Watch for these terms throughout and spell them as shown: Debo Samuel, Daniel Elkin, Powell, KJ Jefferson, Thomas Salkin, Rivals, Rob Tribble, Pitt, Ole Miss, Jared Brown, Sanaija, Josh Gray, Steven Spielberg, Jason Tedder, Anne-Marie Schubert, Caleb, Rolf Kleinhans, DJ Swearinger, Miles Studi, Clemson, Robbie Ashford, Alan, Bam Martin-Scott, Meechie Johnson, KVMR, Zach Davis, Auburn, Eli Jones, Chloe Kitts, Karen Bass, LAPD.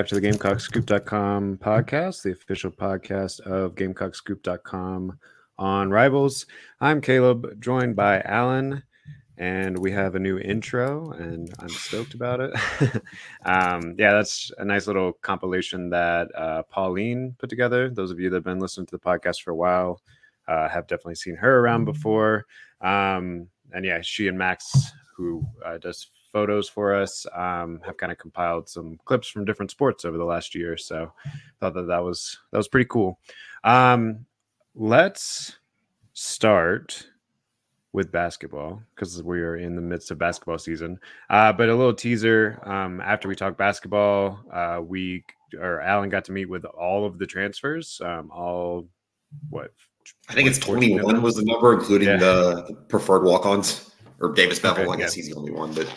back to the GamecockScoop.com podcast, the official podcast of GamecockScoop.com on Rivals. I'm Caleb, joined by Alan, and we have a new intro, and I'm stoked about it. Yeah, that's a nice little compilation that Pauline put together. Those of you that have been listening to the podcast for a while have definitely seen her around before. And yeah, she and Max, who does photos for us, have kind of compiled some clips from different sports over the last year, so thought that was pretty cool. Let's start with basketball because we are in the midst of basketball season, but a little teaser. After we talk basketball, Alan got to meet with all of the transfers, I think it's 21 was the number, including the preferred walk-ons, or Davis Bevel. Okay, I guess he's the only one, but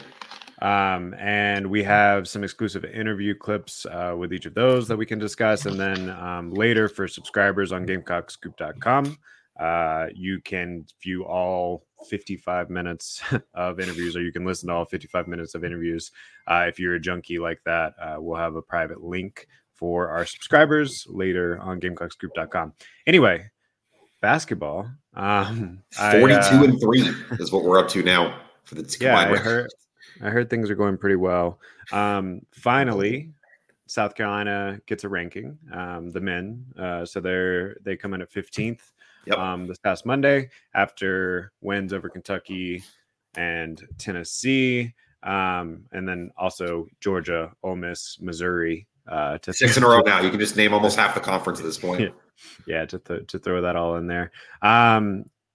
and we have some exclusive interview clips with each of those that we can discuss. And then later, for subscribers on GamecockScoop.com, you can view all 55 minutes of interviews, or you can listen to all 55 minutes of interviews. If you're a junkie like that, we'll have a private link for our subscribers later on GamecockScoop.com. Anyway, basketball. 42-3 is what we're up to now for the combined record. I heard things are going pretty well. Finally, South Carolina gets a ranking, the men. So they come in at 15th this past Monday after wins over Kentucky and Tennessee. And then also Georgia, Ole Miss, Missouri. To 6 in a row now. You can just name almost half the conference at this point. Yeah, to throw that all in there.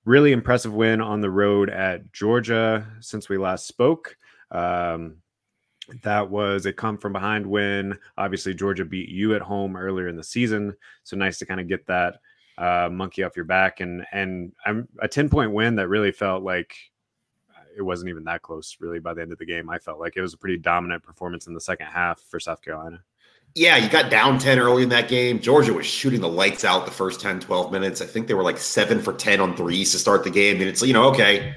Really impressive win on the road at Georgia since we last spoke. That was a come from behind win. Obviously, Georgia beat you at home earlier in the season, so nice to kind of get that monkey off your back. And a 10-point win that really felt like it wasn't even that close. Really, by the end of the game, I felt like it was a pretty dominant performance in the second half for South Carolina. Yeah, you got down 10 early in that game. Georgia was shooting the lights out the first 10, 12 minutes. I think they were like 7-for-10 on threes to start the game, and it's okay.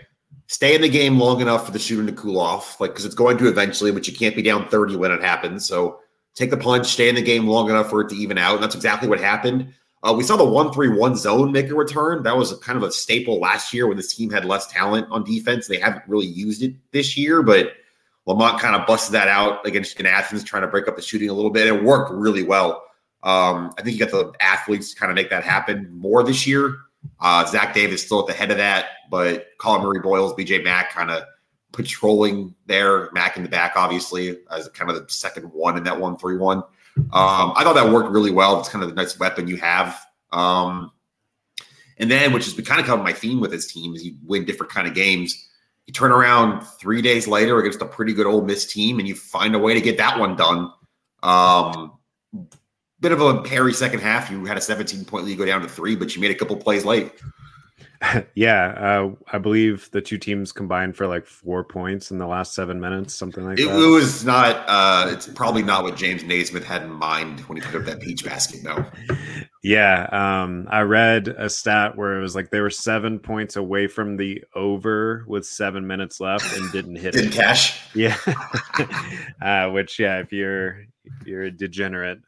Stay in the game long enough for the shooting to cool off, because it's going to eventually, but you can't be down 30 when it happens. So take the punch, stay in the game long enough for it to even out. And that's exactly what happened. We saw the 1-3-1 zone make a return. That was kind of a staple last year when this team had less talent on defense. They haven't really used it this year, but Lamont kind of busted that out against Athens, trying to break up the shooting a little bit. It worked really well. I think you got the athletes to kind of make that happen more this year. Zach Davis still at the head of that, but Colin Murray-Boyles, B.J. Mack kind of patrolling there, Mack in the back, obviously, as kind of the second one in that 1-3-1. I thought that worked really well. It's kind of the nice weapon you have. And then, which has been kind of my theme with this team, is you win different kind of games. You turn around 3 days later against a pretty good Ole Miss team, and you find a way to get that one done. Bit of a hairy second half. You had a 17-point lead go down to 3, but you made a couple plays late. Yeah, I believe the two teams combined for 4 points in the last 7 minutes, something like that. It was not. It's probably not what James Naismith had in mind when he put up that peach basket, though. Yeah, I read a stat where it was they were 7 points away from the over with 7 minutes left and didn't hit. Didn't cash. Yeah, which if you're a degenerate.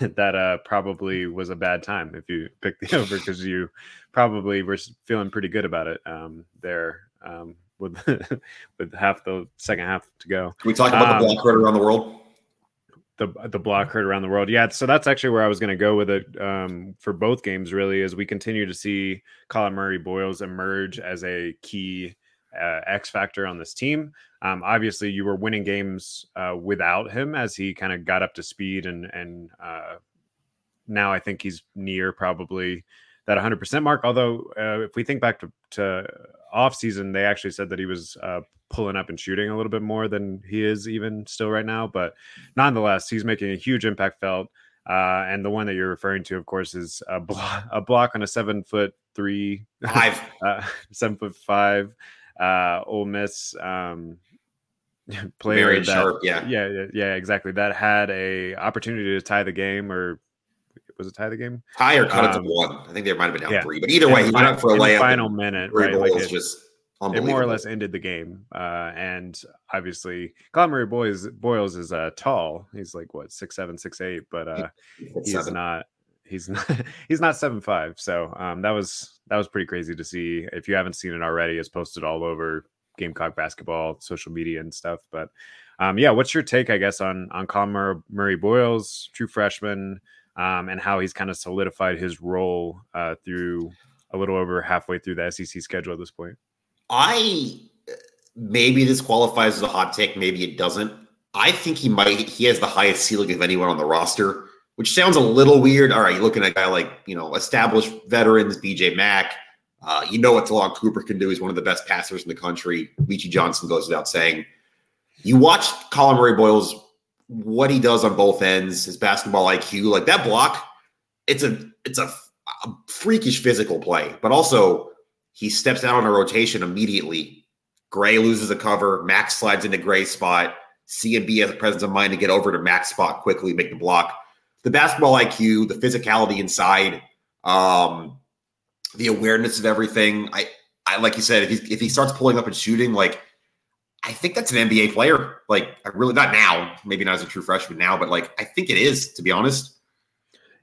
That probably was a bad time if you picked the over, because you probably were feeling pretty good about it with half the second half to go. Can we talk about the block herd around the world? The block herd around the world. Yeah, so that's actually where I was going to go with it for both games, really, is we continue to see Colin Murray-Boyles emerge as a key X factor on this team. Obviously, you were winning games without him as he kind of got up to speed, and now I think he's near probably that 100% mark. Although, if we think back to off season, they actually said that he was pulling up and shooting a little bit more than he is even still right now. But nonetheless, he's making a huge impact felt. And the one that you're referring to, of course, is a block on a 7'5" Ole Miss player, Marion Sharp, yeah, exactly. That had a opportunity to tie the game, or was it tie the game? Tie or cut it to 1. I think they might have been down 3, but either way, he went up for a layup. Final minute, right? It just It more or less ended the game. And obviously, Colin Murray-Boyles is tall. He's like, what, 6'7", 6'8", but he's not 7'5". So that was pretty crazy to see. If you haven't seen it already, it's posted all over Gamecock basketball, social media and stuff. But yeah, what's your take, I guess, on Colin Murray-Boyles, true freshman, and how he's kind of solidified his role through a little over halfway through the SEC schedule at this point? Maybe this qualifies as a hot take. Maybe it doesn't. I think he has the highest ceiling of anyone on the roster, which sounds a little weird. All right, you're looking at a guy like, established veterans, B.J. Mack. What Ta'Lon Cooper can do. He's one of the best passers in the country. Meechie Johnson goes without saying. You watch Colin Murray-Boyles, what he does on both ends, his basketball IQ, like that block. It's a freakish physical play, but also he steps out on a rotation immediately. Gray loses a cover. Max slides into Gray's spot. C&B has a presence of mind to get over to Max's spot quickly, make the block. The basketball IQ, the physicality inside, the awareness of everything. I like you said, if he starts pulling up and shooting, like I think that's an NBA player. Like I really not now, maybe not as a true freshman now, but like I think it is, to be honest.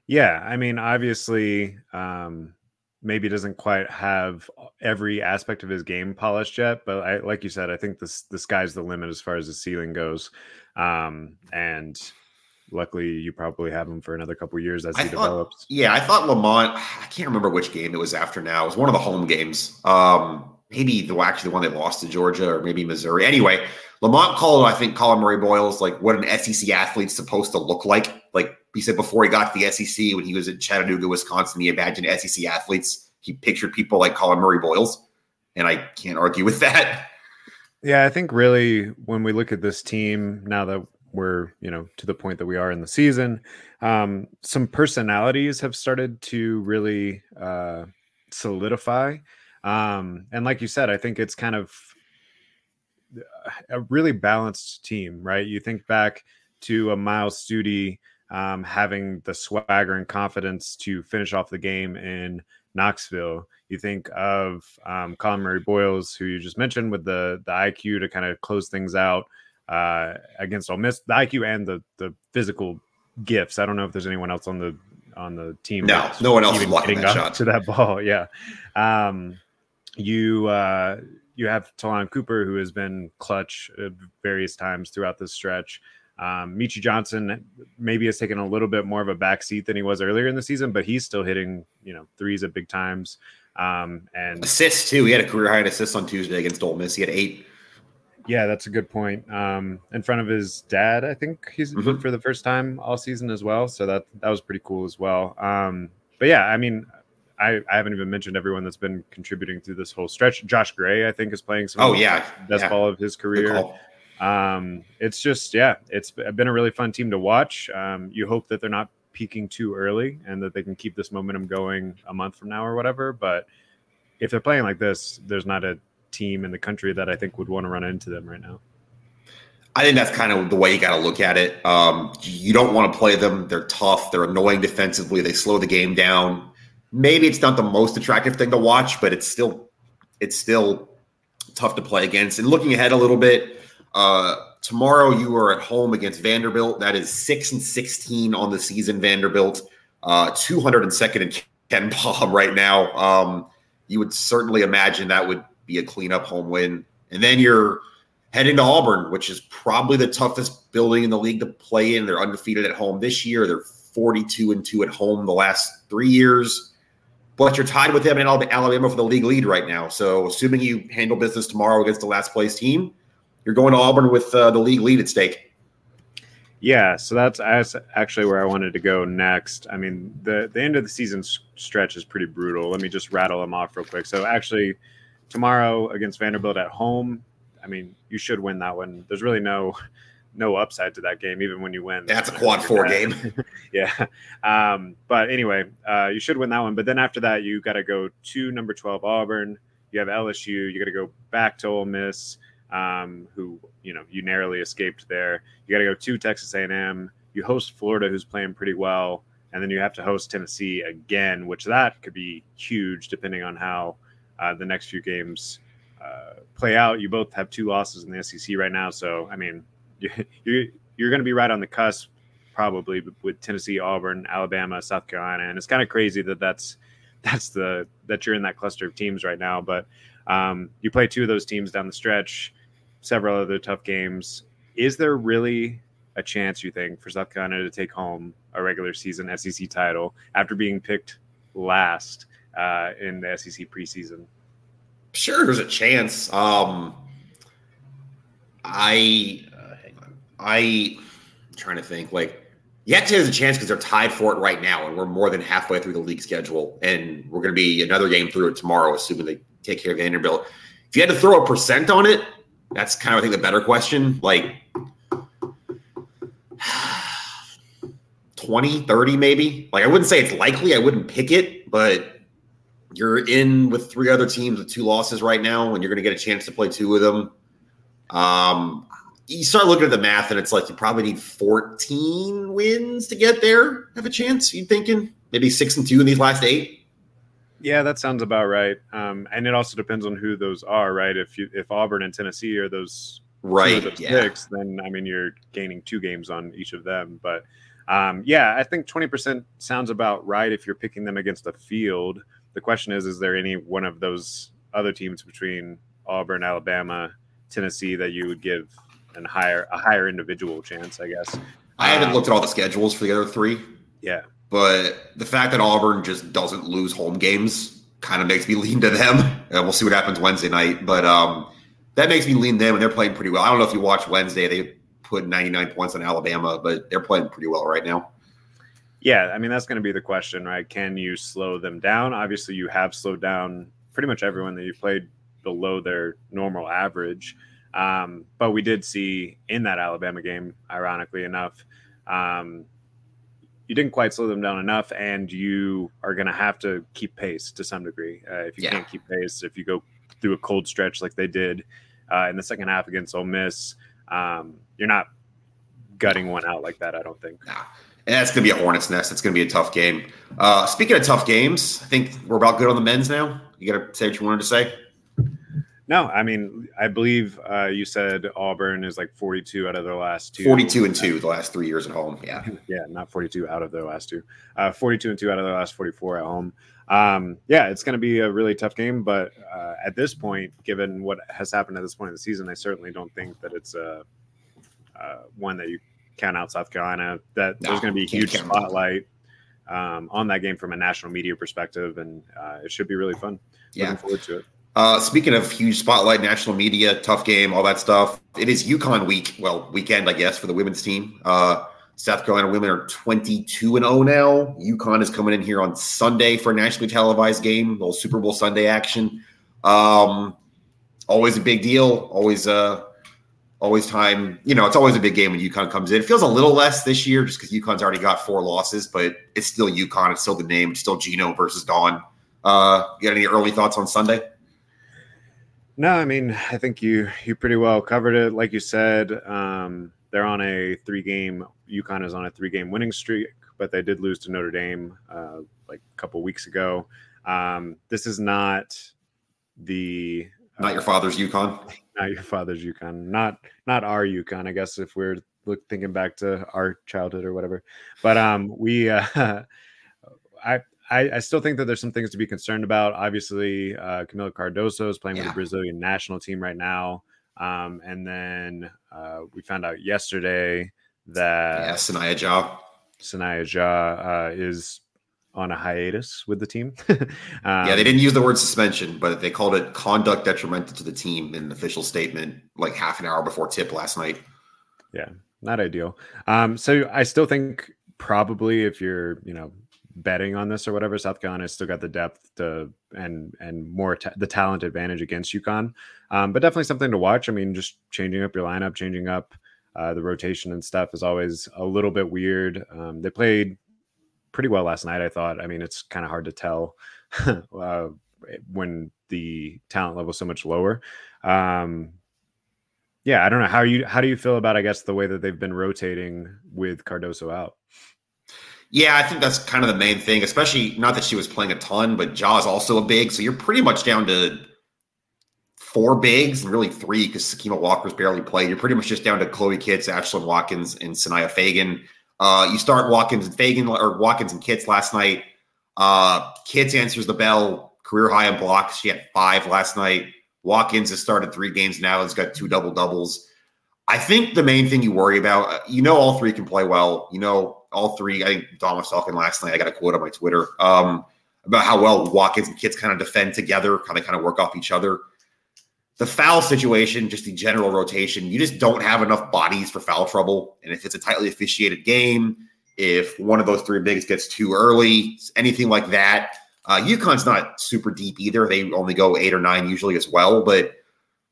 Yeah, I mean, obviously, maybe doesn't quite have every aspect of his game polished yet, but like you said, I think the sky's the limit as far as the ceiling goes. And luckily, you probably have him for another couple of years as he develops. Yeah, I thought Lamont, I can't remember which game it was after now. It was one of the home games. Maybe the one they lost to Georgia or maybe Missouri. Anyway, Lamont called, I think, Colin Murray-Boyles like what an SEC athlete's supposed to look like. Like he said before he got to the SEC, when he was at Chattanooga, Wisconsin, he imagined SEC athletes. He pictured people like Colin Murray-Boyles, and I can't argue with that. Yeah, I think really when we look at this team now that we're, to the point that we are in the season, some personalities have started to really solidify. And like you said, I think it's kind of a really balanced team, right? You think back to a Miles Studi having the swagger and confidence to finish off the game in Knoxville. You think of Colin Murray-Boyles, who you just mentioned, with the IQ to kind of close things out against Ole Miss, the IQ and the physical gifts. I don't know if there's anyone else on the team. No, no one else is getting that shot to that ball. Yeah. You have Ta'Lon Cooper, who has been clutch various times throughout this stretch. Meechie Johnson maybe has taken a little bit more of a backseat than he was earlier in the season, but he's still hitting, threes at big times. And assists too. He had a career high in assists on Tuesday against Ole Miss. He had 8. Yeah, that's a good point. In front of his dad, I think he's for the first time all season as well. So that was pretty cool as well. But yeah, I mean, I haven't even mentioned everyone that's been contributing through this whole stretch. Josh Gray, I think, is playing some best ball of his career. It's just, it's been a really fun team to watch. You hope that they're not peaking too early and that they can keep this momentum going a month from now or whatever. But if they're playing like this, there's not a team in the country that I think would want to run into them right now. I think that's kind of the way you got to look at it. You don't want to play them. They're tough. They're annoying defensively. They slow the game down. Maybe it's not the most attractive thing to watch, but it's still tough to play against. And looking ahead a little bit, tomorrow you are at home against Vanderbilt. That is 6-16 on the season, Vanderbilt. 202nd in Ken Palm right now. You would certainly imagine that would be a cleanup home win. And then you're heading to Auburn, which is probably the toughest building in the league to play in. They're undefeated at home this year. They're 42-2 at home the last 3 years. But you're tied with them in Alabama for the league lead right now. So assuming you handle business tomorrow against the last place team, you're going to Auburn with the league lead at stake. Yeah, so that's actually where I wanted to go next. I mean, the end of the season stretch is pretty brutal. Let me just rattle them off real quick. So actually, tomorrow against Vanderbilt at home, I mean, you should win that one. There's really no upside to that game, even when you win. That's a quad 4 game. Yeah. But anyway, you should win that one. But then after that, you got to go to number 12 Auburn. You have LSU. You got to go back to Ole Miss, who, you narrowly escaped there. You got to go to Texas A&M. You host Florida, who's playing pretty well. And then you have to host Tennessee again, which that could be huge depending on how the next few games play out. You both have two losses in the SEC right now. So, I mean, you're going to be right on the cusp probably with Tennessee, Auburn, Alabama, South Carolina. And it's kind of crazy that that you're in that cluster of teams right now. But you play two of those teams down the stretch, several other tough games. Is there really a chance, you think, for South Carolina to take home a regular season SEC title after being picked last in the SEC preseason? Sure, there's a chance. I'm trying to think. Like, you actually have a chance because they're tied for it right now, and we're more than halfway through the league schedule, and we're going to be another game through it tomorrow, assuming they take care of Vanderbilt. If you had to throw a percent on it, that's kind of, I think, the better question. Like 20, 30 maybe. Like, I wouldn't say it's likely. I wouldn't pick it, but you're in with three other teams with two losses right now, and you're going to get a chance to play two of them. You start looking at the math, and it's like you probably need 14 wins to get there. Have a chance, you thinking? Maybe 6-2 in these last 8? Yeah, that sounds about right. And it also depends on who those are, right? If Auburn and Tennessee are those right, two of those picks, then, I mean, you're gaining 2 games on each of them. But, yeah, I think 20% sounds about right if you're picking them against a field. The question is there any one of those other teams between Auburn, Alabama, Tennessee that you would give – and a higher individual chance, I guess. I haven't looked at all the schedules for the other three. Yeah. But the fact that Auburn just doesn't lose home games kind of makes me lean to them. And we'll see what happens Wednesday night. But that makes me lean them, and they're playing pretty well. I don't know if you watch Wednesday. They put 99 points on Alabama, but they're playing pretty well right now. Yeah, I mean, that's going to be the question, right? Can you slow them down? Obviously, you have slowed down pretty much everyone that you've played below their normal average. But we did see in that Alabama game, ironically enough, you didn't quite slow them down enough, and you are going to have to keep pace to some degree. If you can't keep pace, if you go through a cold stretch like they did in the second half against Ole Miss, you're not gutting one out like that, I don't think. Nah. And that's going to be a hornet's nest. It's going to be a tough game. Speaking of tough games, I think we're about good on the men's now. You got to say what you wanted to say. No, I mean, I believe you said Auburn is like 42 out of their last two. 42-2 the last 3 years at home. Yeah. Yeah, not 42 out of their last 2. 42-2 out of their last 44 at home. Yeah, it's going to be a really tough game. But at this point, given what has happened at this point in the season, I certainly don't think that it's one that you count out South Carolina. There's going to be a huge spotlight on that game from a national media perspective. And it should be really fun. Looking forward to it. Speaking of huge spotlight, national media, tough game, all that stuff, it is UConn weekend, I guess, for the women's team. South Carolina women are 22-0 now. UConn is coming in here on Sunday for a nationally televised game, a little Super Bowl Sunday action. Always a big deal. Always time. You know, it's always a big game when UConn comes in. It feels a little less this year just because UConn's already got 4 losses, but it's still UConn. It's still the name. It's still Gino versus Dawn. You got any early thoughts on Sunday? No, I mean, I think you pretty well covered it. Like you said, UConn is on a 3-game winning streak, but they did lose to Notre Dame like a couple weeks ago. This is not your father's UConn. Not your father's UConn. Not our UConn, I guess, if we're thinking back to our childhood or whatever. But I still think that there's some things to be concerned about. Obviously, Camila Cardoso is playing with the Brazilian national team right now. And then we found out yesterday that Sanaija is on a hiatus with the team. They didn't use the word suspension, but they called it conduct detrimental to the team in an official statement like half an hour before tip last night. Yeah, not ideal. So I still think probably if you're, betting on this or whatever, South Carolina's still got the depth and more the talent advantage against UConn, but definitely something to watch. I mean, just changing up your lineup, changing up the rotation and stuff is always a little bit weird. They played pretty well last night, I thought. I mean, it's kind of hard to tell when the talent level is so much lower. I don't know how do you feel about, I guess, the way that they've been rotating with Cardoso out. Yeah, I think that's kind of the main thing, especially not that she was playing a ton, but Jaw's also a big. So you're pretty much down to four bigs, really three, because Sakima Walker's barely played. You're pretty much just down to Chloe Kitts, Ashlyn Watkins, and Saniyah Fagan. You start Watkins and Kitts last night. Kitts answers the bell, career high in blocks. She had 5 last night. Watkins has started 3 games now. He's got 2 double-doubles. I think the main thing you worry about, all three can play well. All three. I think Thomas Salkin last night, I got a quote on my Twitter about how well Watkins and Kitts kind of defend together, kind of work off each other. The foul situation, just the general rotation, you just don't have enough bodies for foul trouble. And if it's a tightly officiated game, if one of those three bigs gets too early, anything like that. UConn's not super deep either. They only go 8 or 9 usually as well, but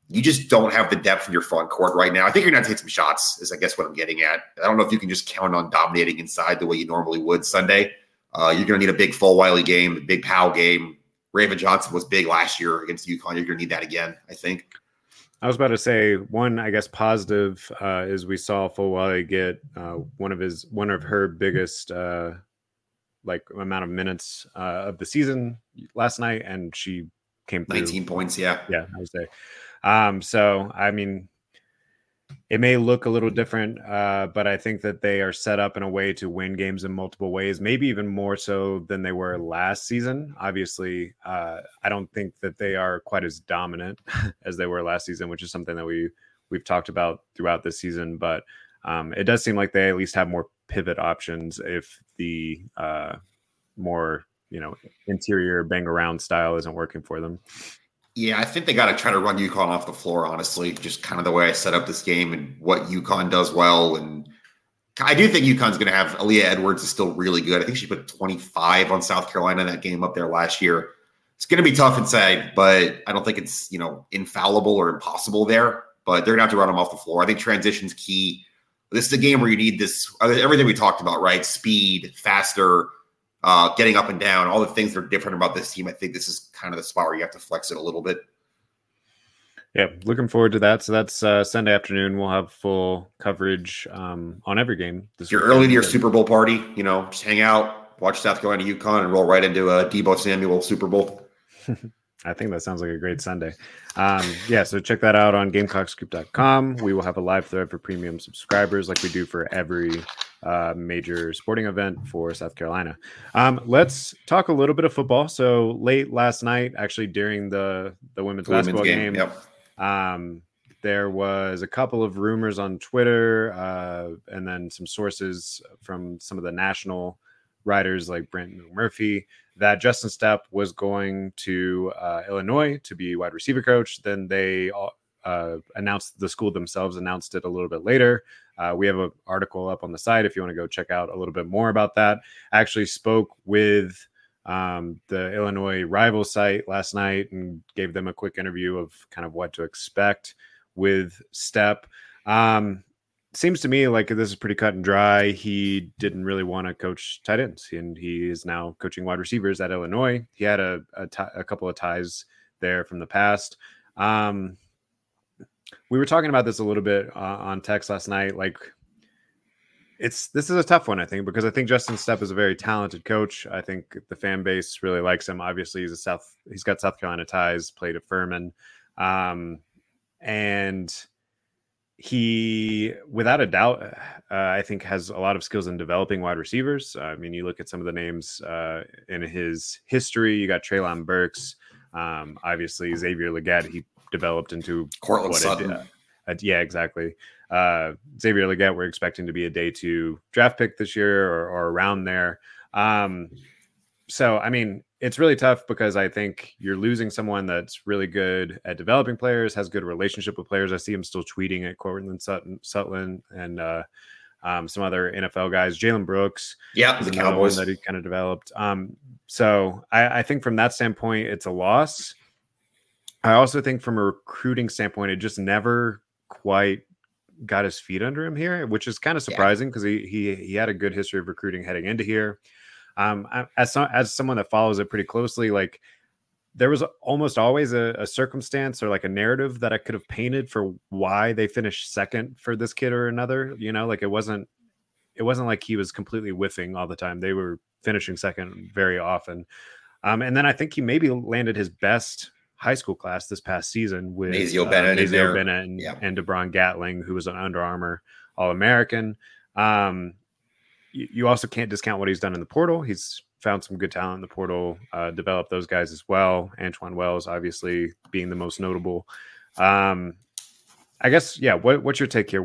you just don't have the depth in your front court right now. I think you're going to take some shots is I guess what I'm getting at. I don't know if you can just count on dominating inside the way you normally would Sunday. You're going to need a big Full Wiley game, a big Powell game. Raven Johnson was big last year against UConn. You're going to need that again, I think. I was about to say one, I guess, positive is we saw Full Wiley get one of her biggest amount of minutes of the season last night, and she came through. 19 points, yeah, I would say. So, I mean, it may look a little different, but I think that they are set up in a way to win games in multiple ways, maybe even more so than they were last season. Obviously, I don't think that they are quite as dominant as they were last season, which is something that we've talked about throughout this season. But it does seem like they at least have more pivot options if the more interior bang around style isn't working for them. Yeah, I think they got to try to run UConn off the floor, honestly, just kind of the way I set up this game and what UConn does well. And I do think UConn's going to have Aaliyah Edwards is still really good. I think she put 25 on South Carolina in that game up there last year. It's going to be tough inside, but I don't think it's, infallible or impossible there. But they're going to have to run them off the floor. I think transition's key. This is a game where you need this, everything we talked about, right? Speed, faster, getting up and down, all the things that are different about this team. I think this is kind of the spot where you have to flex it a little bit. Yeah, looking forward to that. So that's Sunday afternoon. We'll have full coverage on every game. If you're early to your Super Bowl party, just hang out, watch South Carolina UConn, and roll right into a Debo Samuel Super Bowl. I think that sounds like a great Sunday. So check that out on GamecockScoop.com. We will have a live thread for premium subscribers like we do for every major sporting event for South Carolina. Let's talk a little bit of football. So late last night, actually during the women's basketball game, yep. There was a couple of rumors on Twitter and then some sources from some of the national writers like Brent Murphy that Justin Stepp was going to Illinois to be wide receiver coach. Then they announced, the school themselves announced it a little bit later. We have an article up on the site if you want to go check out a little bit more about that. I actually spoke with the Illinois Rivals site last night and gave them a quick interview of kind of what to expect with Stepp. Seems to me like this is pretty cut and dry. He didn't really want to coach tight ends, and he is now coaching wide receivers at Illinois. He had a couple of ties there from the past. We were talking about this a little bit on text last night. Like, this is a tough one, I think, because I think Justin Stepp is a very talented coach. I think the fan base really likes him. Obviously, he's got South Carolina ties, played at Furman, and he, without a doubt, I think has a lot of skills in developing wide receivers. I mean, you look at some of the names in his history. You got Treylon Burks, obviously Xavier Legette. He developed into Courtland Sutton. Yeah, exactly. Xavier Legette, we're expecting to be a day 2 draft pick this year or around there. So, I mean, it's really tough because I think you're losing someone that's really good at developing players, has good relationship with players. I see him still tweeting at Courtland Sutton and some other NFL guys, Jalen Brooks. Yeah, the Cowboys that he kind of developed. So I think from that standpoint, it's a loss. I also think from a recruiting standpoint, it just never quite got his feet under him here, which is kind of surprising because he had a good history of recruiting heading into here. As someone that follows it pretty closely, like there was almost always a circumstance or like a narrative that I could have painted for why they finished second for this kid or another, like it wasn't like he was completely whiffing all the time. They were finishing second very often. And then I think he maybe landed his best high school class this past season with Mazio Bennett and DeBron Gatling, who was an Under Armour All-American. You also can't discount what he's done in the portal. He's found some good talent in the portal, developed those guys as well. Antoine Wells, obviously, being the most notable. I guess, yeah, what's your take here?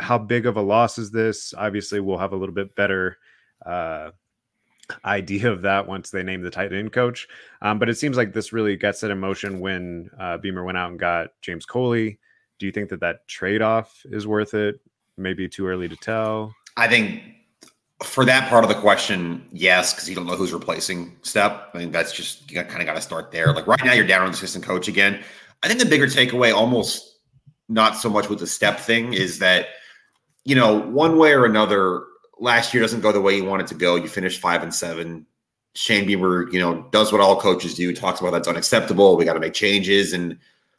How big of a loss is this? Obviously, we'll have a little bit better idea of that once they name the tight end coach. But it seems like this really got set in motion when Beamer went out and got James Coley. Do you think that trade-off is worth it? Maybe too early to tell. I think for that part of the question, yes, because you don't know who's replacing Stepp. I think that's just, you kind of got to start there. Like right now you're down on the assistant coach again. I think the bigger takeaway, almost not so much with the Stepp thing, is that, you know, one way or another, last year doesn't go the way you want it to go. You finish 5-7. Shane Beamer, you know, does what all coaches do, talks about that's unacceptable. We got to make changes, and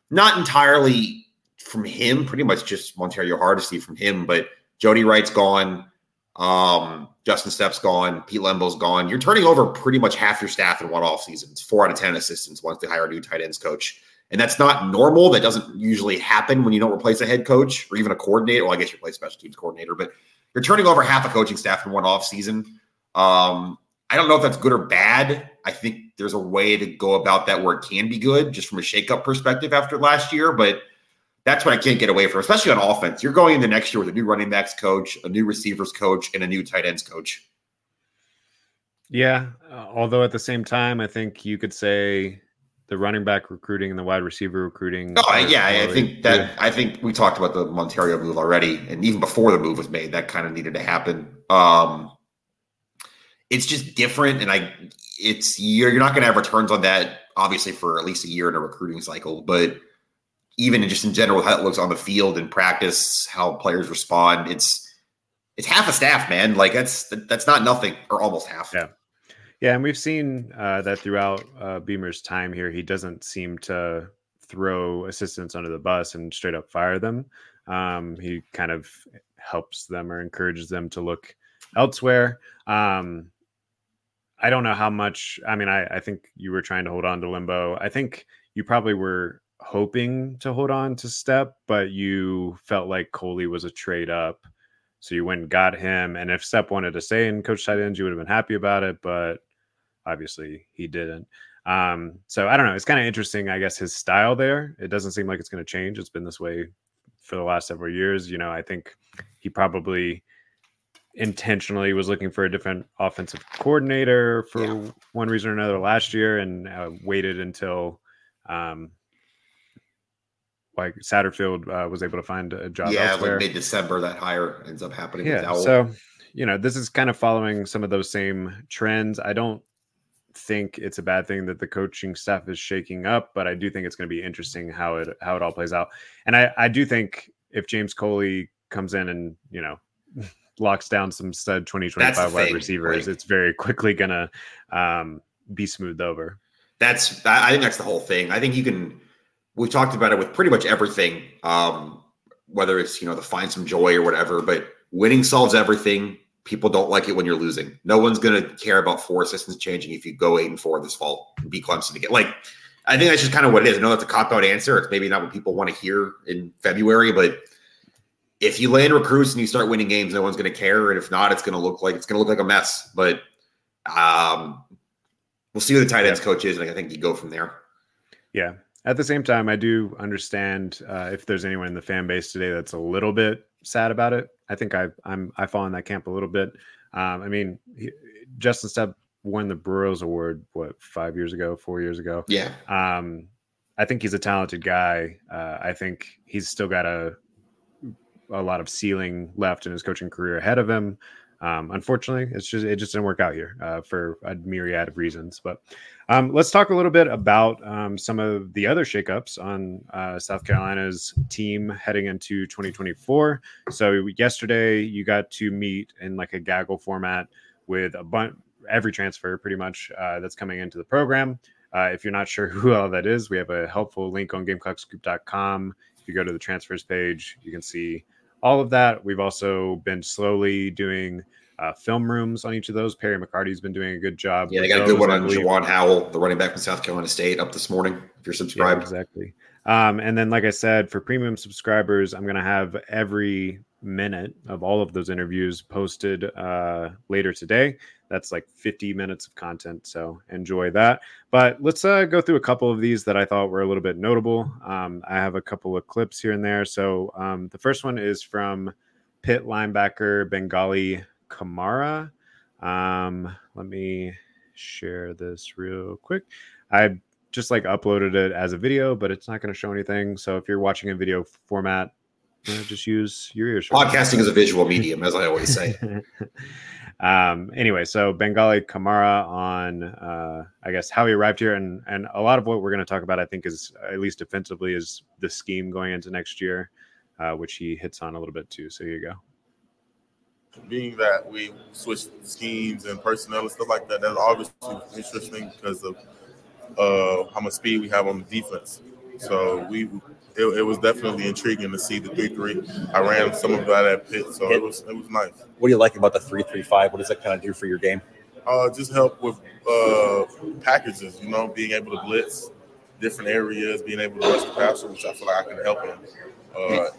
not entirely from him, pretty much just Montario Hardesty from him, but Jody Wright's gone. Justin Stepp's gone. Pete Lembo's gone. You're turning over pretty much half your staff in one offseason. It's 4 out of 10 assistants once they hire a new tight ends coach. And that's not normal. That doesn't usually happen when you don't replace a head coach or even a coordinator. Well, I guess you replace special teams coordinator, but you're turning over half a coaching staff in one offseason. I don't know if that's good or bad. I think there's a way to go about that where it can be good, just from a shakeup perspective after last year, but that's what I can't get away from, especially on offense. You're going into next year with a new running backs coach, a new receivers coach, and a new tight ends coach. Yeah, although at the same time, I think you could say the running back recruiting and the wide receiver recruiting. I think we talked about the Montario move already, and even before the move was made, that kind of needed to happen. It's just different, and you're not going to have returns on that, obviously, for at least a year in a recruiting cycle, but even just in general, how it looks on the field and practice, how players respond. It's half a staff, man. Like that's not nothing, or almost half. Yeah. Yeah. And we've seen that throughout Beamer's time here. He doesn't seem to throw assistants under the bus and straight up fire them. He kind of helps them or encourages them to look elsewhere. I don't know how much, I think you were trying to hold on to Lembo. I think you probably were hoping to hold on to Stepp, but you felt like Coley was a trade up, so you went and got him. And if Stepp wanted to stay and coach tight ends, you would have been happy about it, but obviously he didn't. So I don't know. It's kind of interesting, I guess, his style there. It doesn't seem like it's going to change. It's been this way for the last several years. You know, I think he probably intentionally was looking for a different offensive coordinator for one reason or another last year, and waited until like Satterfield was able to find a job elsewhere. Like mid-December, that hire ends up happening. Yeah, so, you know, this is kind of following some of those same trends. I don't think it's a bad thing that the coaching staff is shaking up, but I do think it's going to be interesting how it all plays out. And I do think if James Coley comes in and, you know, locks down some stud 2025 wide receivers, it's very quickly going to be smoothed over. I think that's the whole thing. I think you can... We've talked about it with pretty much everything, whether it's, you know, the find some joy or whatever, but winning solves everything. People don't like it when you're losing. No one's going to care about four assistants changing if you go 8-4 this fall and beat Clemson again. Like, I think that's just kind of what it is. I know that's a cop-out answer. It's maybe not what people want to hear in February, but if you land recruits and you start winning games, no one's going to care. And if not, it's going to look like a mess, but we'll see who the tight ends coach is. And I think you go from there. Yeah. At the same time, I do understand if there's anyone in the fan base today that's a little bit sad about it. I think I fall in that camp a little bit. Justin Stepp won the Burroughs Award, 4 years ago? Yeah. I think he's a talented guy. I think he's still got a lot of ceiling left in his coaching career ahead of him. Unfortunately, it just didn't work out here for a myriad of reasons. But let's talk a little bit about some of the other shakeups on South Carolina's team heading into 2024. So yesterday, you got to meet in like a gaggle format with every transfer pretty much that's coming into the program. If you're not sure who all that is, we have a helpful link on GamecockScoop.com. If you go to the transfers page, you can see all of that. We've also been slowly doing film rooms on each of those. Perry McCarty's been doing a good job. Yeah, they got a good one on Juwan Howell, the running back from South Carolina State, up this morning if you're subscribed. Yeah, exactly. And then, like I said, for premium subscribers, I'm going to have every minute of all of those interviews posted later today. That's like 50 minutes of content, so enjoy that. But let's go through a couple of these that I thought were a little bit notable. I have a couple of clips here and there. So the first one is from Pitt linebacker Bangally Kamara. Let me share this real quick. I just like uploaded it as a video, but it's not going to show anything. So if you're watching a video format, just use your ears. Podcasting is a visual medium, as I always say. Anyway, so Bangally Kamara on, I guess, how he arrived here. And a lot of what we're going to talk about, I think, is, at least defensively, is the scheme going into next year, which he hits on a little bit, too. So here you go. Being that we switched schemes and personnel and stuff like that, that's obviously interesting because of how much speed we have on the defense. So it was definitely intriguing to see the 3-3. I ran some of that at Pitt, so it was nice. What do you like about the 3-3-5? What does that kind of do for your game? Just help with packages, you know, being able to blitz different areas, being able to rush the passer, which I feel like I can help in.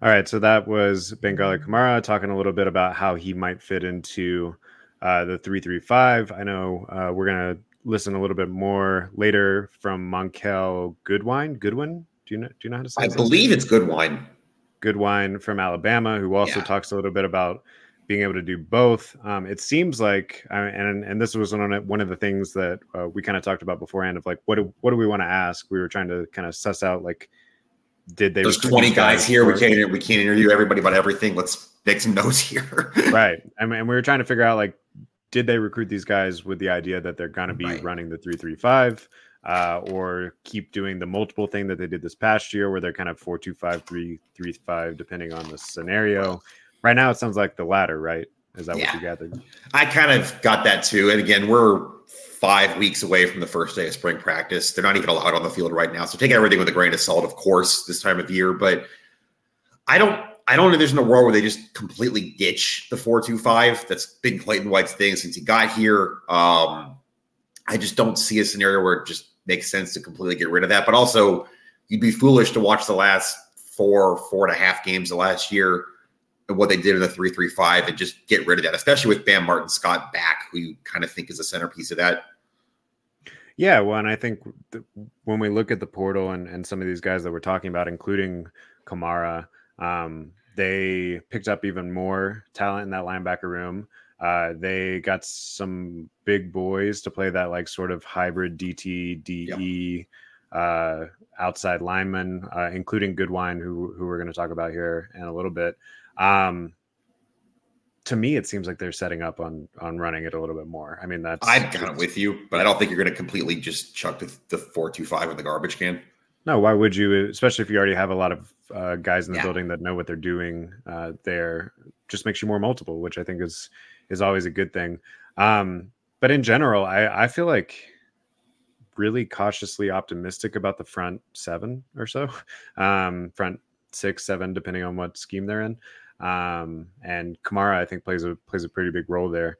All right, so that was Bangally Kamara talking a little bit about how he might fit into the 3-3-5. I know we're going to listen a little bit more later from Monkell Goodwine. Goodwin? Do you know how to say it? I believe it's Goodwine. Goodwine from Alabama, who also talks a little bit about being able to do both. It seems like, and this was one of the things that we kind of talked about beforehand of like, what do we want to ask? We were trying to kind of suss out like, did they? There's 20 guys here. We can't interview everybody about everything. Let's make some notes here. Right. I mean, we were trying to figure out like, did they recruit these guys with the idea that they're going to be running the 3-3-5, or keep doing the multiple thing that they did this past year, where they're kind of 4-2-5, 3-3-5, depending on the scenario? Right now, it sounds like the latter, right? Is that what you gathered? I kind of got that too. And again, we're 5 weeks away from the first day of spring practice. They're not even allowed on the field right now, so take everything with a grain of salt, of course, this time of year. But I don't know. There's no world where they just completely ditch the 4-2-5. That's been Clayton White's thing since he got here. I just don't see a scenario where it just makes sense to completely get rid of that. But also, you'd be foolish to watch the last four and a half games of last year and what they did in the 3-3-5 and just get rid of that, especially with Bam Martin-Scott back, who you kind of think is the centerpiece of that. Yeah, well, and I think when we look at the portal and some of these guys that we're talking about, including Kamara, they picked up even more talent in that linebacker room. They got some big boys to play that like sort of hybrid DT, DE, outside lineman, including Goodwine, who we're going to talk about here in a little bit. To me, it seems like they're setting up on running it a little bit more. I mean, I'm kind of with you, but I don't think you're going to completely just chuck the 4-2-5 in the garbage can. No, why would you? Especially if you already have a lot of guys in the building that know what they're doing. There just makes you more multiple, which I think is always a good thing. But in general, I feel like really cautiously optimistic about the front seven or so, front 6, 7, depending on what scheme they're in. And Kamara, I think, plays a pretty big role there.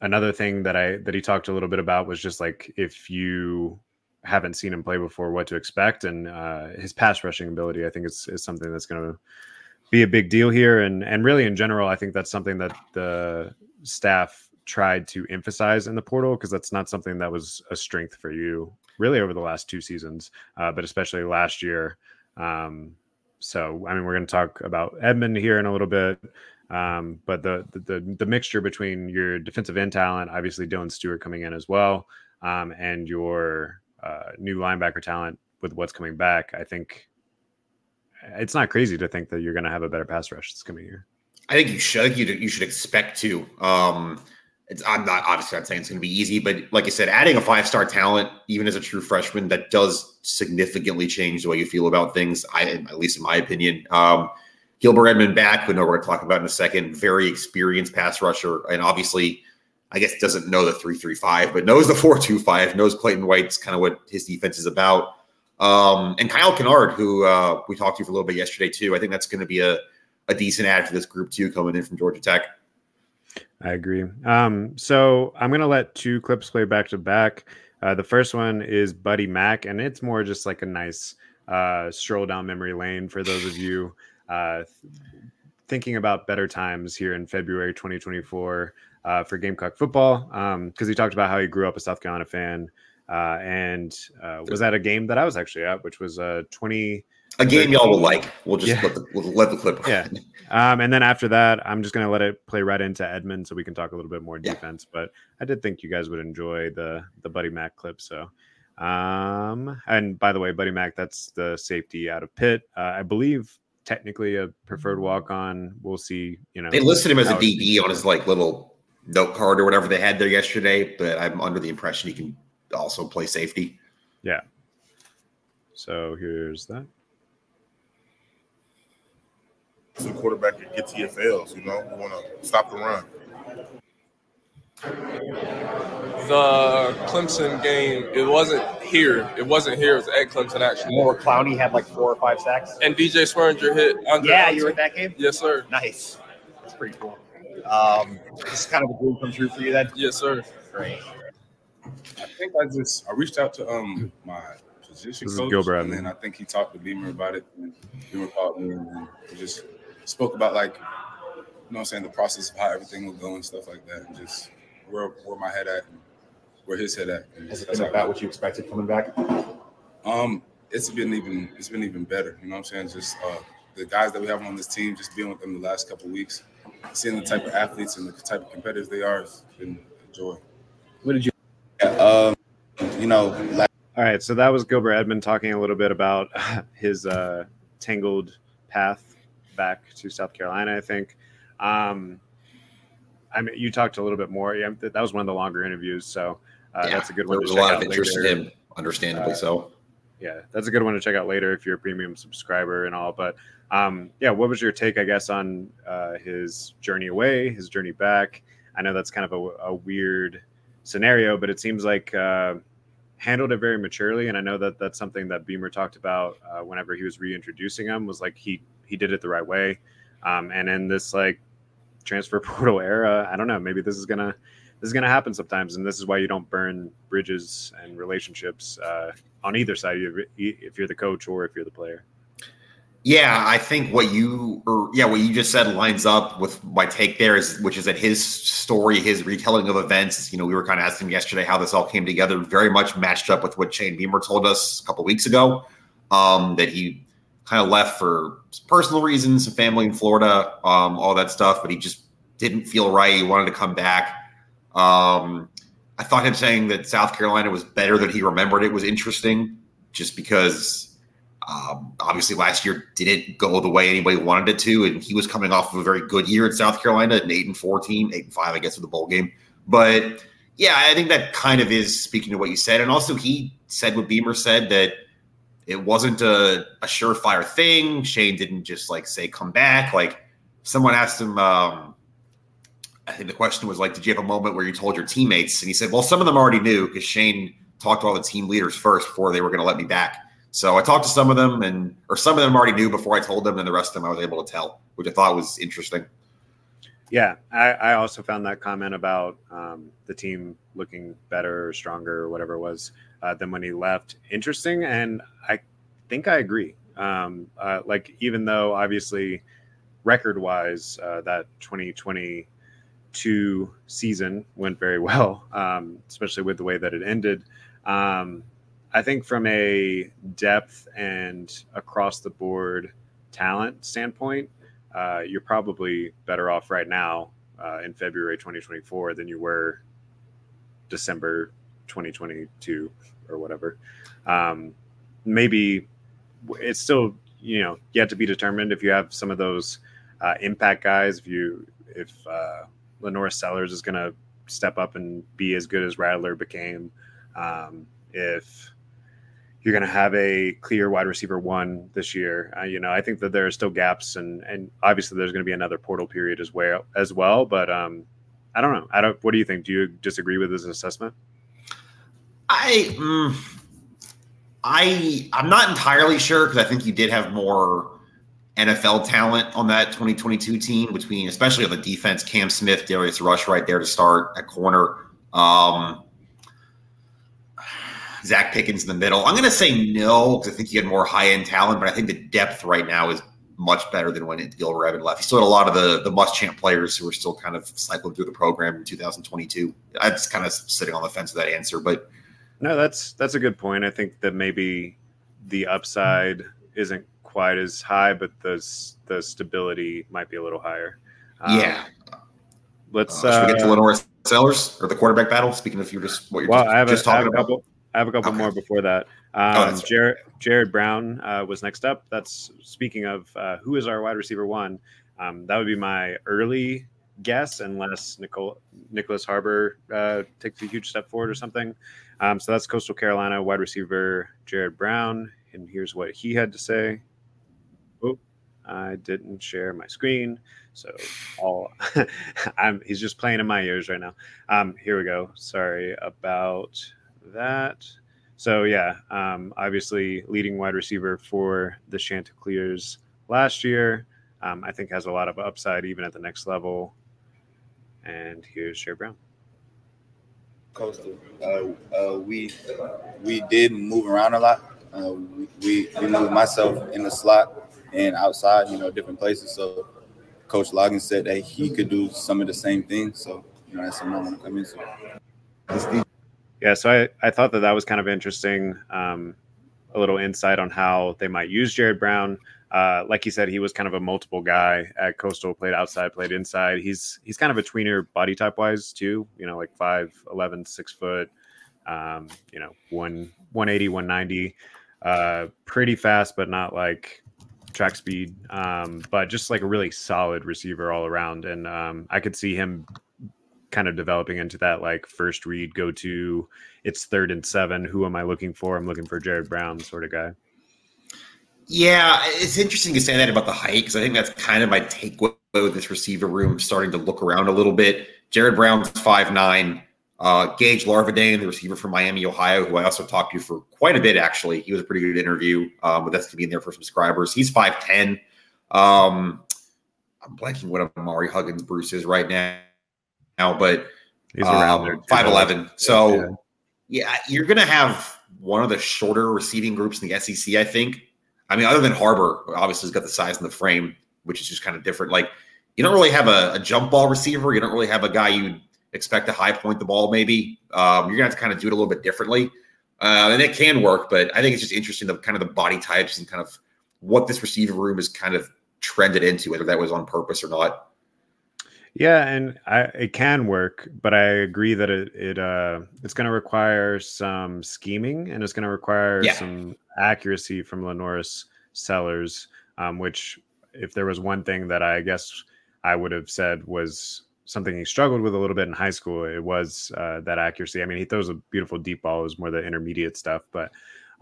Another thing that he talked a little bit about was just like, if you haven't seen him play before, what to expect, and his pass rushing ability, I think is something that's going to be a big deal here. And really in general, I think that's something that the staff tried to emphasize in the portal, because that's not something that was a strength for you really over the last two seasons, but especially last year. So, I mean, we're going to talk about Edmund here in a little bit, but the mixture between your defensive end talent, obviously Dylan Stewart coming in as well, and your new linebacker talent with what's coming back, I think it's not crazy to think that you're going to have a better pass rush this coming year. I think you should expect to. I'm not saying it's going to be easy, but like I said, adding a 5-star talent, even as a true freshman, that does significantly change the way you feel about things. At least in my opinion, Gilbert Edmond back, we know we're going to talk about in a second. Very experienced pass rusher, and obviously, I guess, doesn't know the 3-3-5, but knows the 4-2-5, knows Clayton White's kind of what his defense is about. And Kyle Kennard, who we talked to for a little bit yesterday too. I think that's going to be a a decent add to this group too, coming in from Georgia Tech. I agree. So I'm going to let two clips play back to back. The first one is Buddy Mac, and it's more just like a nice stroll down memory lane for those of you thinking about better times here in February 2024 for Gamecock football, because he talked about how he grew up a South Carolina fan and was at a game that I was actually at, which was a game y'all will like. We'll just let the clip run. Yeah. And then after that, I'm just going to let it play right into Edmund so we can talk a little bit more defense. But I did think you guys would enjoy the Buddy Mac clip. So, and by the way, Buddy Mac, that's the safety out of Pitt. I believe technically a preferred walk-on. We'll see. You know, they listed him as a DB on his like little note card or whatever they had there yesterday. But I'm under the impression he can also play safety. Yeah. So here's that. Some quarterback that gets TFLs, you know, we want to stop the run. The Clemson game, it wasn't here, it was at Clemson actually. More Clowney had like 4 or 5 sacks. And DJ Swearinger hit. You were at that game? Yes, sir. Nice. That's pretty cool. This is kind of a dream come true for you then? Yes, sir. Great. I think I reached out to my position coach, and then I think he talked to Beamer about it, and Beamer called me and we just spoke about, like, you know what I'm saying, the process of how everything will go and stuff like that, and just where my head at and where his head at. Has it been about what you expected coming back? It's been even better, you know what I'm saying? Just the guys that we have on this team, just being with them the last couple of weeks, seeing the type of athletes and the type of competitors they are, has been a joy. What did you All right, so that was Gilbert Edmond talking a little bit about his tangled path back to South Carolina, I think. I mean, you talked a little bit more. Yeah, that was one of the longer interviews, so that's a good one to check out. There was a lot of interest in him, understandably so. Yeah, that's a good one to check out later if you're a premium subscriber and all. But, what was your take, I guess, on his journey away, his journey back? I know that's kind of a weird scenario, but it seems like handled it very maturely, and I know that that's something that Beamer talked about whenever he was reintroducing him, was like he did it the right way, and in this like transfer portal era, I don't know, maybe this is gonna happen sometimes, and this is why you don't burn bridges and relationships on either side, if you're the coach or if you're the player. Yeah, I think what you just said lines up with my take there, which is that his story, his retelling of events, you know, we were kind of asking yesterday how this all came together, very much matched up with what Shane Beamer told us a couple of weeks ago, that he kind of left for personal reasons, some family in Florida, all that stuff, but he just didn't feel right. He wanted to come back. I thought him saying that South Carolina was better than he remembered it was interesting, just because – obviously last year didn't go the way anybody wanted it to, and he was coming off of a very good year in South Carolina, an 8-4 team, 8-5, I guess, with the bowl game. But, yeah, I think that kind of is speaking to what you said. And also he said what Beamer said, that it wasn't a surefire thing. Shane didn't just, like, say come back. Like, someone asked him, I think the question was, like, did you have a moment where you told your teammates? And he said, well, some of them already knew because Shane talked to all the team leaders first before they were going to let me back. So I talked to some of them, or some of them already knew before I told them, and the rest of them I was able to tell, which I thought was interesting. Yeah, I also found that comment about the team looking better or stronger or whatever it was than when he left interesting, and I think I agree. Like, even though, obviously, record-wise, that 2022 season went very well, especially with the way that it ended. I think from a depth and across the board talent standpoint, you're probably better off right now in February 2024 than you were December 2022 or whatever. Maybe it's still, you know, yet to be determined if you have some of those impact guys. If Lenora Sellers is going to step up and be as good as Rattler became, if you're going to have a clear wide receiver one this year. I think that there are still gaps, and obviously there's going to be another portal period as well. But I don't know. What do you think? Do you disagree with this assessment? I'm not entirely sure, because I think you did have more NFL talent on that 2022 team, between especially on the defense, Cam Smith, Darius Rush right there to start at corner. Zach Pickens in the middle. I'm going to say no because I think he had more high-end talent, but I think the depth right now is much better than when Gil Revin left. He still had a lot of the must-champ players who were still kind of cycling through the program in 2022. I'm just kind of sitting on the fence with that answer. But no, that's a good point. I think that maybe the upside isn't quite as high, but the stability might be a little higher. Yeah. Let's should we get to Lenore Sellers or the quarterback battle? Speaking of I have a couple. I have a couple more before that. Right. Jared Brown was next up. That's speaking of who is our wide receiver one. That would be my early guess, unless Nicholas Harbor takes a huge step forward or something. So that's Coastal Carolina wide receiver Jared Brown, and here's what he had to say. Oh, I didn't share my screen, so he's just playing in my ears right now. Here we go. Sorry about that. So yeah, obviously leading wide receiver for the Chanticleers last year, I think has a lot of upside even at the next level. And here's Sher Brown. Coastal, we did move around a lot. We moved myself in the slot and outside, different places. So Coach Logan said that he could do some of the same things. So that's something I want to come into. Yeah, so I thought that was kind of interesting, a little insight on how they might use Jared Brown. Like he said, he was kind of a multiple guy at Coastal, played outside, played inside. He's kind of a tweener body type-wise, too, like 5'11", 6 foot, 180, 190. Pretty fast, but not like track speed, but just like a really solid receiver all around. And I could see him kind of developing into that like first read, go to, it's 3rd and 7. Who am I looking for? I'm looking for Jared Brown sort of guy. Yeah, it's interesting to say that about the height because I think that's kind of my takeaway with this receiver room, starting to look around a little bit. Jared Brown's 5'9". Gage Larvaday, the receiver from Miami, Ohio, who I also talked to for quite a bit, actually. He was a pretty good interview, but that's going to be in there for subscribers. He's 5'10". I'm blanking what Amari Huggins Bruce is right now, but he's around 5'11". So yeah, you're going to have one of the shorter receiving groups in the SEC, I think. I mean, other than Harbor, obviously has got the size and the frame, which is just kind of different. Like, you don't really have a jump ball receiver. You don't really have a guy you'd expect to high point the ball. Maybe you're going to have to kind of do it a little bit differently. And it can work, but I think it's just interesting the kind of the body types and kind of what this receiver room is kind of trended into, whether that was on purpose or not. Yeah, and it can work, but I agree that it's going to require some scheming and it's going to require some accuracy from Lenoris Sellers, which if there was one thing that I guess I would have said was something he struggled with a little bit in high school, it was that accuracy. I mean, he throws a beautiful deep ball, it was more the intermediate stuff, but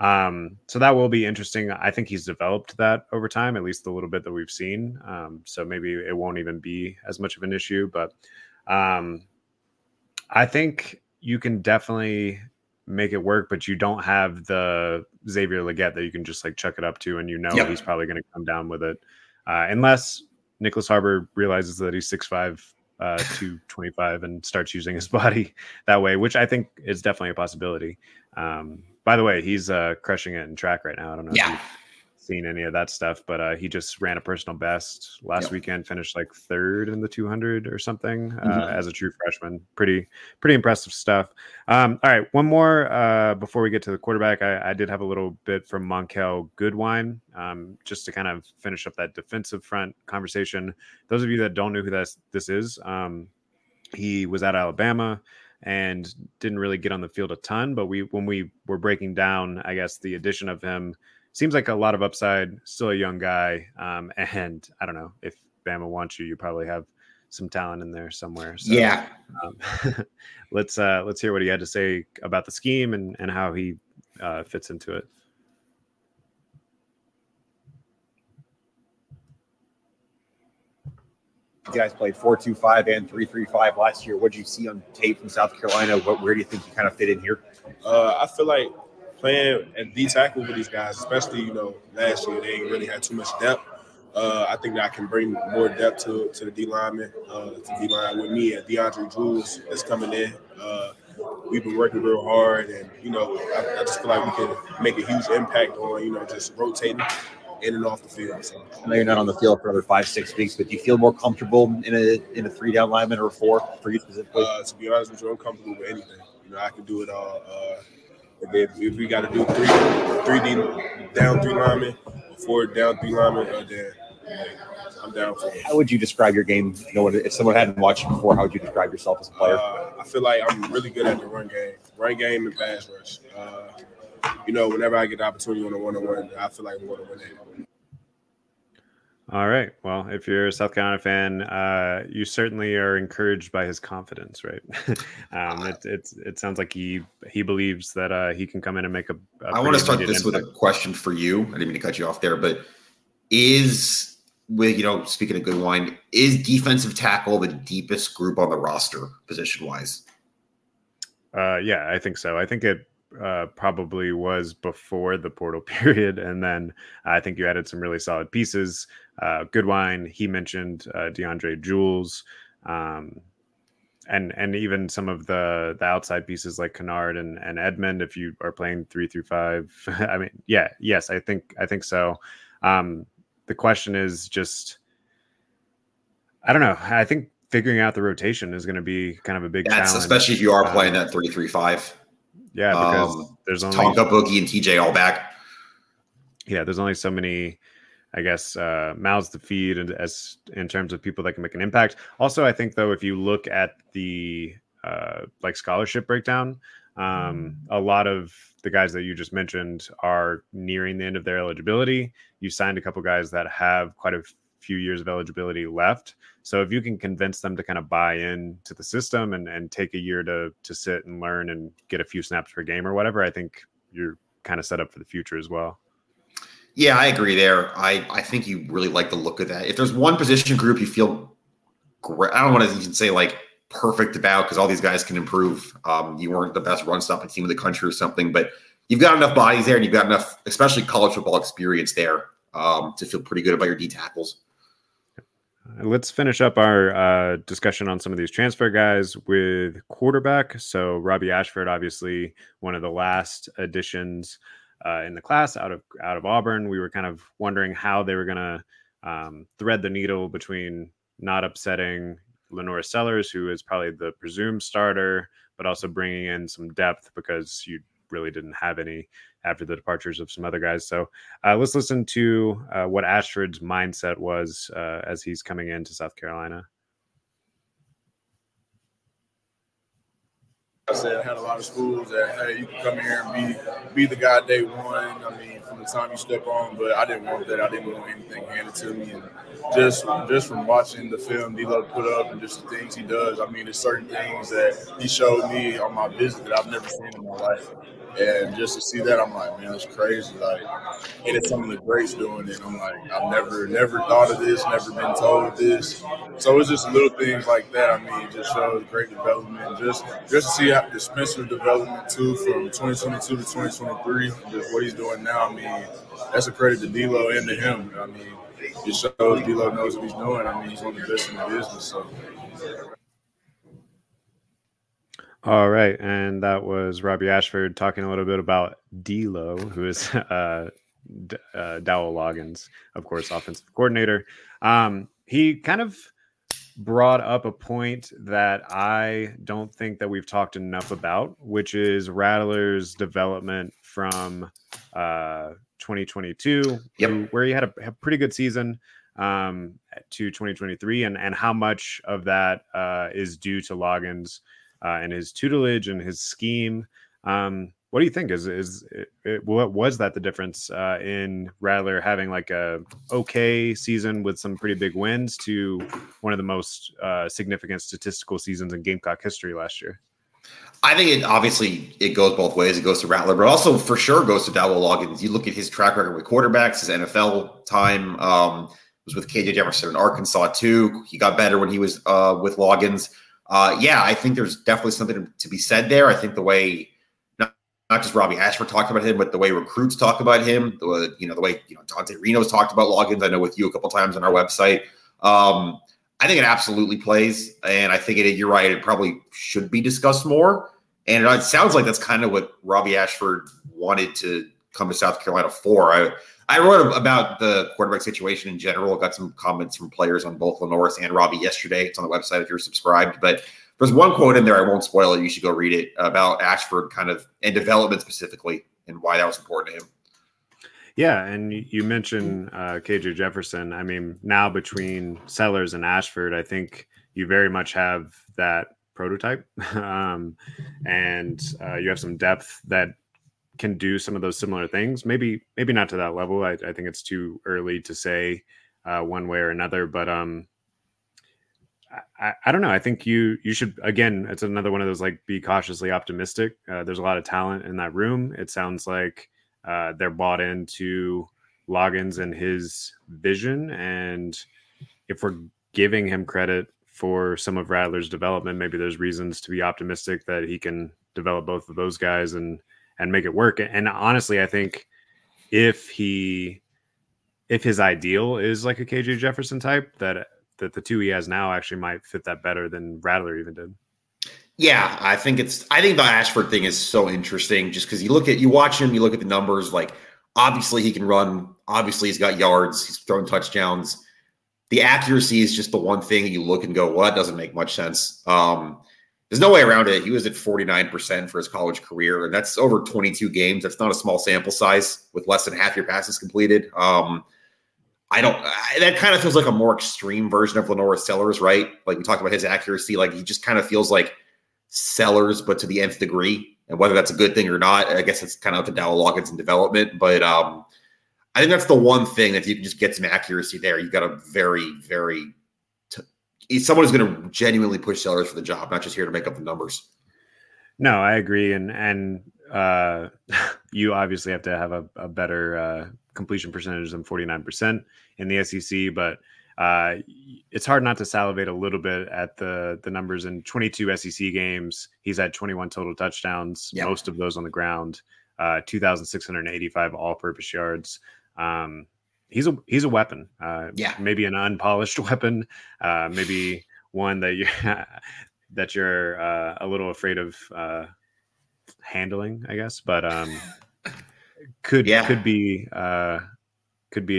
so that will be interesting. I think he's developed that over time, at least the little bit that we've seen. So maybe it won't even be as much of an issue, but I think you can definitely make it work, but you don't have the Xavier Legette that you can just like chuck it up to, and he's probably going to come down with it. Unless Nicholas Harbor realizes that he's 6'5", 225 and starts using his body that way, which I think is definitely a possibility. By the way, he's crushing it in track right now. I don't know if you've seen any of that stuff, but he just ran a personal best last weekend, finished like 3rd in the 200 or something as a true freshman. Pretty impressive stuff. All right, one more before we get to the quarterback. I did have a little bit from Monkell Goodwine just to kind of finish up that defensive front conversation. Those of you that don't know who this is, he was at Alabama and didn't really get on the field a ton, but when we were breaking down, I guess the addition of him seems like a lot of upside, still a young guy. And I don't know, if Bama wants you probably have some talent in there somewhere. So, let's hear what he had to say about the scheme and how he fits into it. You guys played 4-2-5 and 3-3-5 last year. What did you see on tape from South Carolina? Where do you think you kind of fit in here? I feel like playing at D tackle with these guys, especially last year, they ain't really had too much depth. I think that I can bring more depth to the D-lineman, to D-line with me and DeAndre Jules that's coming in. We've been working real hard, and, you know, I just feel like we can make a huge impact on, you know, just rotating in and off the field. So. I know you're not on the field for another 5-6 weeks, but do you feel more comfortable in a three-down lineman or a four for you specifically? To be honest with you, I'm comfortable with anything. You know, I can do it all. If we got to do three down, three linemen, four down, three linemen, then I'm down for it. How would you describe your game? You know, if someone hadn't watched you before, how would you describe yourself as a player? I feel like I'm really good at the run game and pass rush. You know, whenever I get the opportunity on a one-on-one, I feel like I'm going to win it. All right. Well, if you're a South Carolina fan, you certainly are encouraged by his confidence, right? It sounds like he believes that he can come in and make a I want to start this impact. With a question for you. I didn't mean to cut you off there, but speaking of Goodwine, is defensive tackle the deepest group on the roster position-wise? Yeah, I think so. I think it probably was before the portal period, and then I think you added some really solid pieces. Goodwine, he mentioned DeAndre Jules, and even some of the outside pieces like Kennard and Edmund. If you are playing 3-5, I mean, I think so. The question is just, I don't know. I think figuring out the rotation is going to be kind of a big challenge, especially if you are playing that 3-3-5. Yeah, because there's only Tonka, Boogie, and TJ all back. Yeah, there's only so many, I guess, mouths to feed as in terms of people that can make an impact. Also, I think, though, if you look at the scholarship breakdown, a lot of the guys that you just mentioned are nearing the end of their eligibility. You signed a couple guys that have quite a few years of eligibility left. So if you can convince them to kind of buy in to the system and take a year to sit and learn and get a few snaps per game or whatever, I think you're kind of set up for the future as well. Yeah, I agree there. I think you really like the look of that. If there's one position group you feel great, I don't want to even say like perfect about, because all these guys can improve. You weren't the best run stopping team in the country or something, but you've got enough bodies there and you've got enough, especially college football experience there, to feel pretty good about your D tackles. Let's finish up our discussion on some of these transfer guys with quarterback. So Robbie Ashford, obviously one of the last additions in the class out of Auburn. We were kind of wondering how they were going to thread the needle between not upsetting Lenora Sellers, who is probably the presumed starter, but also bringing in some depth because you really didn't have any after the departures of some other guys. So let's listen to what Ashford's mindset was as he's coming into South Carolina. I said I had a lot of schools that, hey, you can come here and be the guy day one. I mean, from the time you step on, but I didn't want that. I didn't want anything handed to me. And just from watching the film D-Lo put up and just the things he does, I mean, there's certain things that he showed me on my visit that I've never seen in my life. And just to see that, I'm like, man, it's crazy. Like, and it's some of the greats doing it. I'm like, I've never thought of this, never been told this. So it's just little things like that. I mean, it just shows great development. Just to see how the Spencer development, too, from 2022 to 2023, just what he's doing now, I mean, that's a credit to D-Lo and to him. I mean, it shows D-Lo knows what he's doing. I mean, he's one of the best in the business, so. All right, and that was Robbie Ashford talking a little bit about D-Lo, who is Dowell Loggins, of course, offensive coordinator. He kind of brought up a point that I don't think that we've talked enough about, which is Rattler's development from 2022, yep, where he had a pretty good season, to 2023, and how much of that is due to Loggins and his tutelage and his scheme. What do you think? What was that the difference in Rattler having like a okay season with some pretty big wins to one of the most significant statistical seasons in Gamecock history last year? I think it goes both ways. It goes to Rattler, but also for sure goes to Dowell Loggins. You look at his track record with quarterbacks, his NFL time was with KJ Jefferson in Arkansas too. He got better when he was with Loggins. Yeah, I think there's definitely something to be said there. I think the way, not not just Robbie Ashford talked about him, but the way recruits talk about him, the way Donte Reno's talked about Loggins, I know with you a couple times on our website. I think it absolutely plays, and I think it, you're right, it probably should be discussed more. And it sounds like that's kind of what Robbie Ashford wanted to come to South Carolina for. I wrote about the quarterback situation in general. Got some comments from players on both Lenoris and Robbie yesterday. It's on the website if you're subscribed. But there's one quote in there. I won't spoil it. You should go read it about Ashford kind of and development specifically and why that was important to him. Yeah, and you mentioned KJ Jefferson. I mean, now between Sellers and Ashford, I think you very much have that prototype. and you have some depth that can do some of those similar things. Maybe not to that level. I think it's too early to say one way or another, but I don't know. I think you should, again, it's another one of those, like, be cautiously optimistic. There's a lot of talent in that room. It sounds like they're bought into Loggins and his vision. And if we're giving him credit for some of Rattler's development, maybe there's reasons to be optimistic that he can develop both of those guys and make it work. And honestly, I think if his ideal is like a KJ Jefferson type, that the two he has now actually might fit that better than Rattler even did. Yeah, I think the Ashford thing is so interesting just because you watch him, you look at the numbers, like obviously he can run, obviously he's got yards, he's thrown touchdowns. The accuracy is just the one thing you look and go, well, that doesn't make much sense. There's no way around it. He was at 49% for his college career, and that's over 22 games. That's not a small sample size with less than half your passes completed. That kind of feels like a more extreme version of Lenoris Sellers, right? Like we talked about his accuracy, like he just kind of feels like Sellers, but to the nth degree. And whether that's a good thing or not, I guess it's kind of up to Dowell Loggins in development. But I think that's the one thing that if you can just get some accuracy there, you've got a very, very someone who's going to genuinely push Sellers for the job, not just here to make up the numbers. No, I agree. And you obviously have to have a better completion percentage than 49% in the SEC, but it's hard not to salivate a little bit at the numbers. In 22 SEC games, he's had 21 total touchdowns, yep. Most of those on the ground, 2,685 all-purpose yards. He's a weapon. Maybe an unpolished weapon, maybe one that you're a little afraid of handling, I guess. But could be a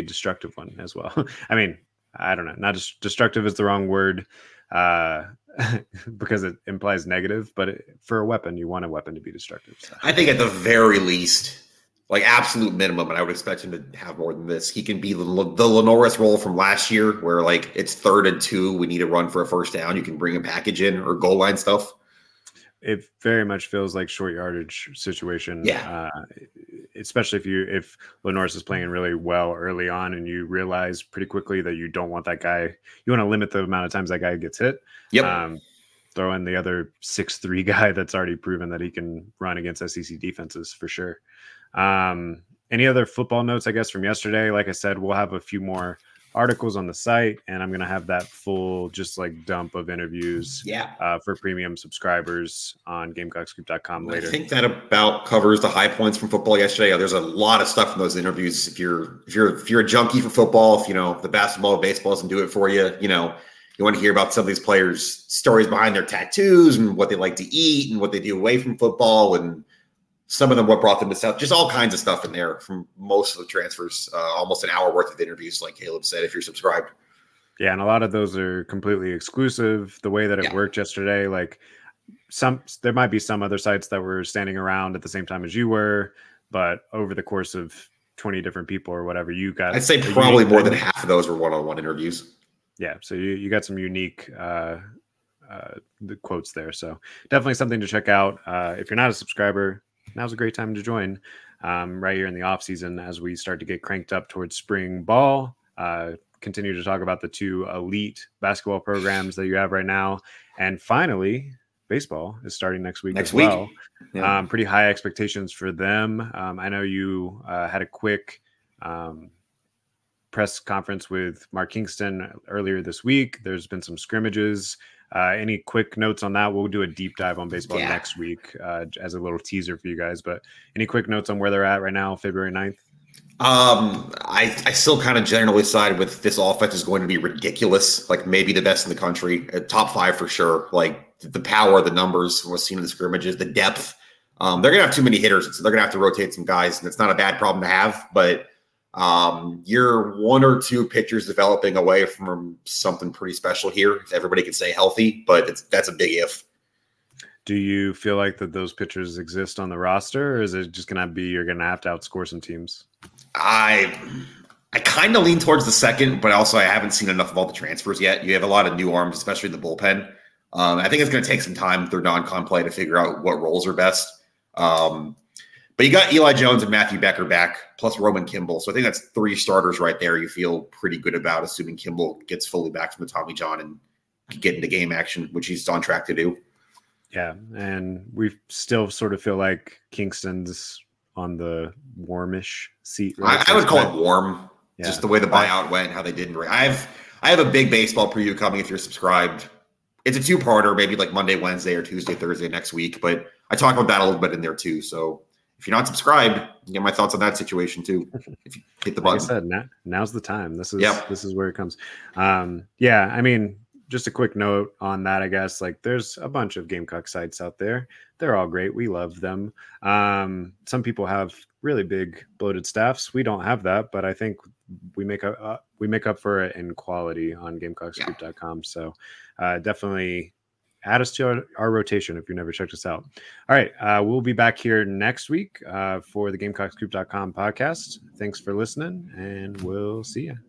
destructive one as well. I mean, I don't know. Not destructive is the wrong word because it implies negative. But for a weapon, you want a weapon to be destructive. So. I think at the very least. Like absolute minimum, and I would expect him to have more than this. He can be the Lenoris role from last year where like it's 3rd and 2, we need a run for a first down. You can bring a package in or goal line stuff. It very much feels like short yardage situation. Yeah. Especially if Lenoris is playing really well early on and you realize pretty quickly that you don't want that guy. You want to limit the amount of times that guy gets hit. Yep. Throw in the other 6'3" guy that's already proven that he can run against SEC defenses for sure. Any other football notes, I guess, from yesterday? Like I said, we'll have a few more articles on the site, and I'm going to have that full just like dump of interviews for premium subscribers on GamecockScoop.com later. I think that about covers the high points from football yesterday. There's a lot of stuff from those interviews. If you're a junkie for football, if you know the basketball, baseball doesn't do it for you, you know, you want to hear about some of these players' stories behind their tattoos and what they like to eat and what they do away from football and some of them, what brought them to South, just all kinds of stuff in there from most of the transfers, almost an hour worth of interviews, like Caleb said, if you're subscribed. Yeah, and a lot of those are completely exclusive. The way that it worked yesterday, like there might be some other sites that were standing around at the same time as you were, but over the course of 20 different people or whatever, you got. I'd say probably more than half of those were one-on-one interviews. Yeah, so you got some unique the quotes there. So definitely something to check out. If you're not a subscriber, now's a great time to join right here in the off season as we start to get cranked up towards spring ball, continue to talk about the two elite basketball programs that you have right now. And finally, baseball is starting next week. Yeah. Pretty high expectations for them. I know you had a quick press conference with Mark Kingston earlier this week. There's been some scrimmages. Any quick notes on that? We'll do a deep dive on baseball next week as a little teaser for you guys. But any quick notes on where they're at right now, February 9th? I still kind of generally side with this offense is going to be ridiculous, like maybe the best in the country, top five for sure. Like the power, the numbers, what's seen in the scrimmages, the depth. They're going to have too many hitters, so they're going to have to rotate some guys, and it's not a bad problem to have. But you're one or two pitchers developing away from something pretty special here. If everybody can stay healthy, but that's a big if. Do you feel like that those pitchers exist on the roster, or is it just going to be you're going to have to outscore some teams? I kind of lean towards the second, but also I haven't seen enough of all the transfers yet. You have a lot of new arms, especially in the bullpen. I think it's going to take some time through non-con play to figure out what roles are best. But you got Eli Jones and Matthew Becker back, plus Roman Kimbrel. So I think that's three starters right there you feel pretty good about, assuming Kimbrel gets fully back from the Tommy John and can get into game action, which he's on track to do. Yeah, and we still sort of feel like Kingston's on the warmish seat. Right? I would call it warm, just the way the buyout went and how they didn't. I have a big baseball preview coming if you're subscribed. It's a two-parter, maybe like Monday, Wednesday, or Tuesday, Thursday next week. But I talk about that a little bit in there too. So if you're not subscribed, you get my thoughts on that situation too. If you hit the button. Like I said, now's the time. This is where it comes. I mean, just a quick note on that, I guess. Like, there's a bunch of Gamecock sites out there. They're all great. We love them. Some people have really big bloated staffs. We don't have that, but I think we make up for it in quality on GamecockScoop.com. So definitely add us to our rotation if you never checked us out. All right. We'll be back here next week for the GamecockScoop.com podcast. Thanks for listening, and we'll see you.